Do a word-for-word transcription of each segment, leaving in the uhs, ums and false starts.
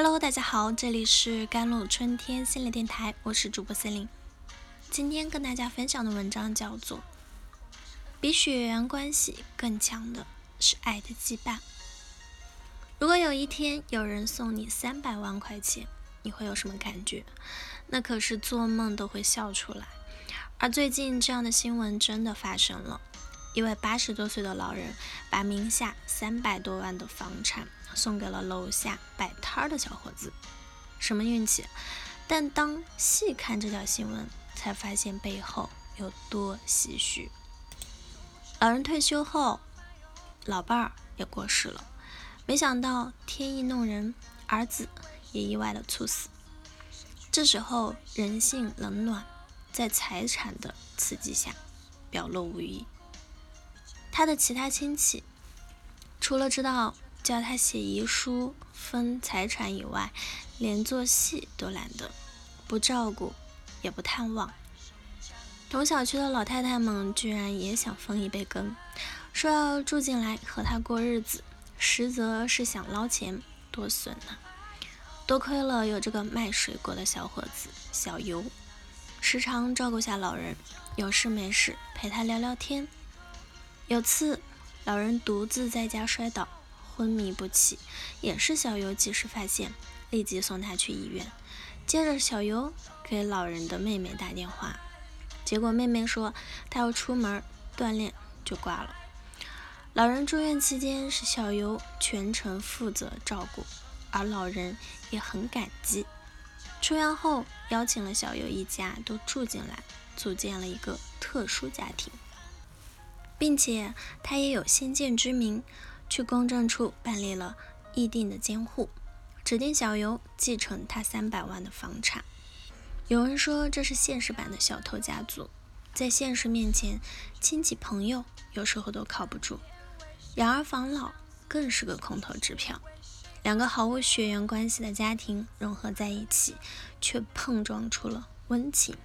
Hello， 大家好，这里是甘露春天心理电台，我是主播 Celine。 今天跟大家分享的文章叫做比血缘关系更强的是爱的羁绊。如果有一天有人送你三百万块钱，你会有什么感觉？那可是做梦都会笑出来。而最近这样的新闻真的发生了，一位八十多岁的老人把名下三百多万的房产送给了楼下摆摊的小伙子。什么运气？但当细看这条新闻，才发现背后有多唏嘘。老人退休后，老伴儿也过世了，没想到天意弄人，儿子也意外的猝死。这时候人性冷暖在财产的刺激下表露无遗。他的其他亲戚除了知道叫他写遗书分财产以外，连做戏都懒得，不照顾也不探望。同小区的老太太们居然也想分一杯羹，说要住进来和他过日子，实则是想捞钱，多损啊！多亏了有这个卖水果的小伙子小尤，时常照顾下老人，有事没事陪他聊聊天。有次老人独自在家摔倒，昏迷不起，也是小尤及时发现，立即送他去医院。接着小尤给老人的妹妹打电话，结果妹妹说她要出门锻炼，就挂了。老人住院期间是小尤全程负责照顾，而老人也很感激。出院后邀请了小尤一家都住进来，组建了一个特殊家庭，并且他也有先见之明，去公证处办理了议定的监护，指定小尤继承他三百万的房产。有人说这是现实版的小偷家族，在现实面前，亲戚朋友有时候都靠不住。养儿防老更是个空头支票，两个毫无血缘关系的家庭融合在一起，却碰撞出了温情。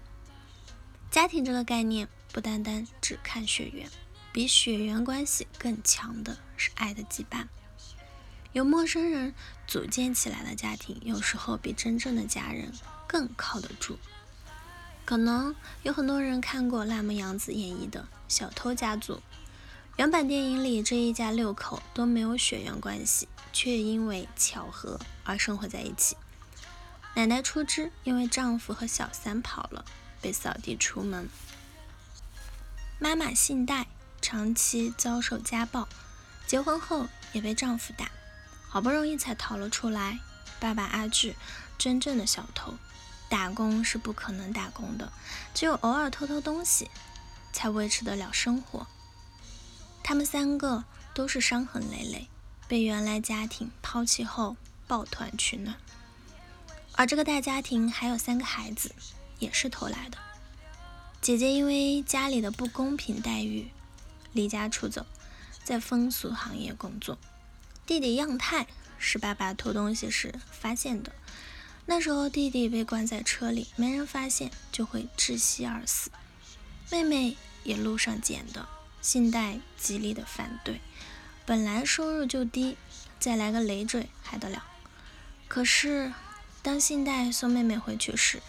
家庭这个概念不单单只看血缘，比血缘关系更强的是爱的羁绊。由陌生人组建起来的家庭，有时候比真正的家人更靠得住。可能有很多人看过辣目洋子演绎的《小偷家族》，原版电影里这一家六口都没有血缘关系，却因为巧合而生活在一起。奶奶出枝因为丈夫和小三跑了，被扫地出门；妈妈信贷长期遭受家暴，结婚后也被丈夫打，好不容易才逃了出来。爸爸阿志真正的小偷，打工是不可能打工的，只有偶尔偷偷东西才维持得了生活。他们三个都是伤痕累累，被原来家庭抛弃后抱团取暖。而这个大家庭还有三个孩子，也是偷来的。姐姐因为家里的不公平待遇离家出走，在风俗行业工作。弟弟样态是爸爸偷东西时发现的，那时候弟弟被关在车里，没人发现就会窒息而死。妹妹也路上捡的，信贷极力的反对，本来收入就低，再来个累赘还得了。可是当信贷送妹妹回去时，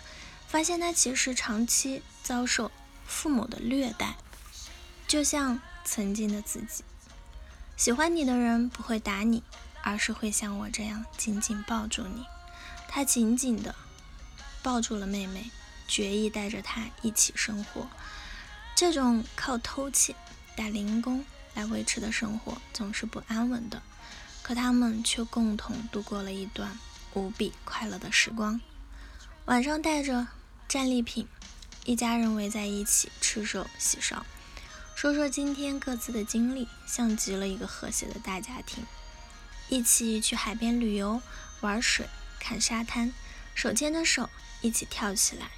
发现她其实长期遭受父母的虐待，就像曾经的自己。喜欢你的人不会打你，而是会像我这样紧紧抱住你。他紧紧地抱住了妹妹，决意带着她一起生活。这种靠偷窃、打零工来维持的生活总是不安稳的，可他们却共同度过了一段无比快乐的时光。晚上带着战利品，一家人围在一起吃肉洗烧，说说今天各自的经历，像极了一个和谐的大家庭。一起去海边旅游、玩水、看沙滩，手牵着手一起跳起来，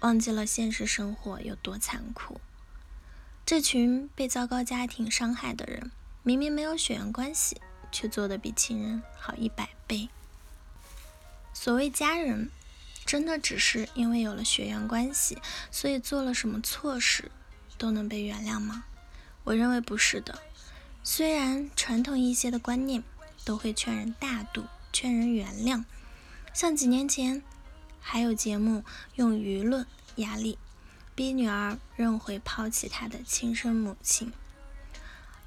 忘记了现实生活有多残酷。这群被糟糕家庭伤害的人，明明没有血缘关系，却做得比亲人好一百倍。所谓家人，真的只是因为有了血缘关系，所以做了什么错事都能被原谅吗？我认为不是的。虽然传统一些的观念都会劝人大度，劝人原谅，像几年前还有节目用舆论压力逼女儿认回抛弃她的亲生母亲。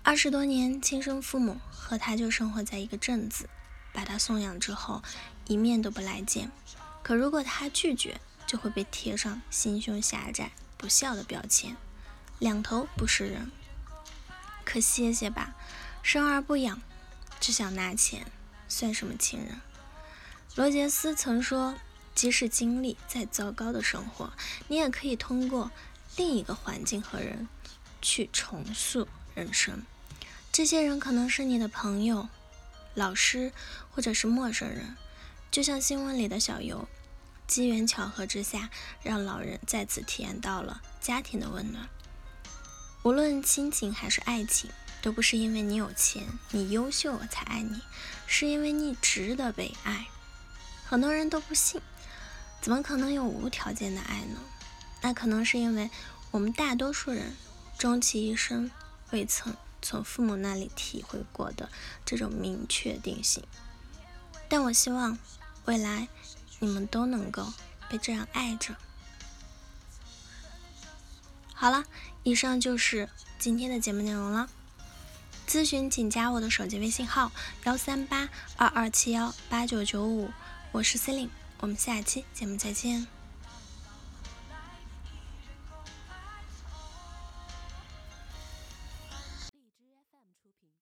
二十多年，亲生父母和她就生活在一个镇子，把她送养之后一面都不来见，可如果她拒绝，就会被贴上心胸狭窄不孝的标签，两头不是人。可歇歇吧，生而不养，只想拿钱，算什么亲人？罗杰斯曾说，即使经历再糟糕的生活，你也可以通过另一个环境和人去重塑人生。这些人可能是你的朋友、老师，或者是陌生人，就像新闻里的小游，机缘巧合之下，让老人再次体验到了家庭的温暖。无论亲情还是爱情，都不是因为你有钱、你优秀我才爱你，是因为你值得被爱。很多人都不信，怎么可能有无条件的爱呢？那可能是因为我们大多数人终其一生未曾从父母那里体会过的这种明确定性。但我希望未来你们都能够被这样爱着。好了，以上就是今天的节目内容了。咨询请加我的手机微信号幺三八二二七幺八九九五，我是 Celine， 我们下期节目再见。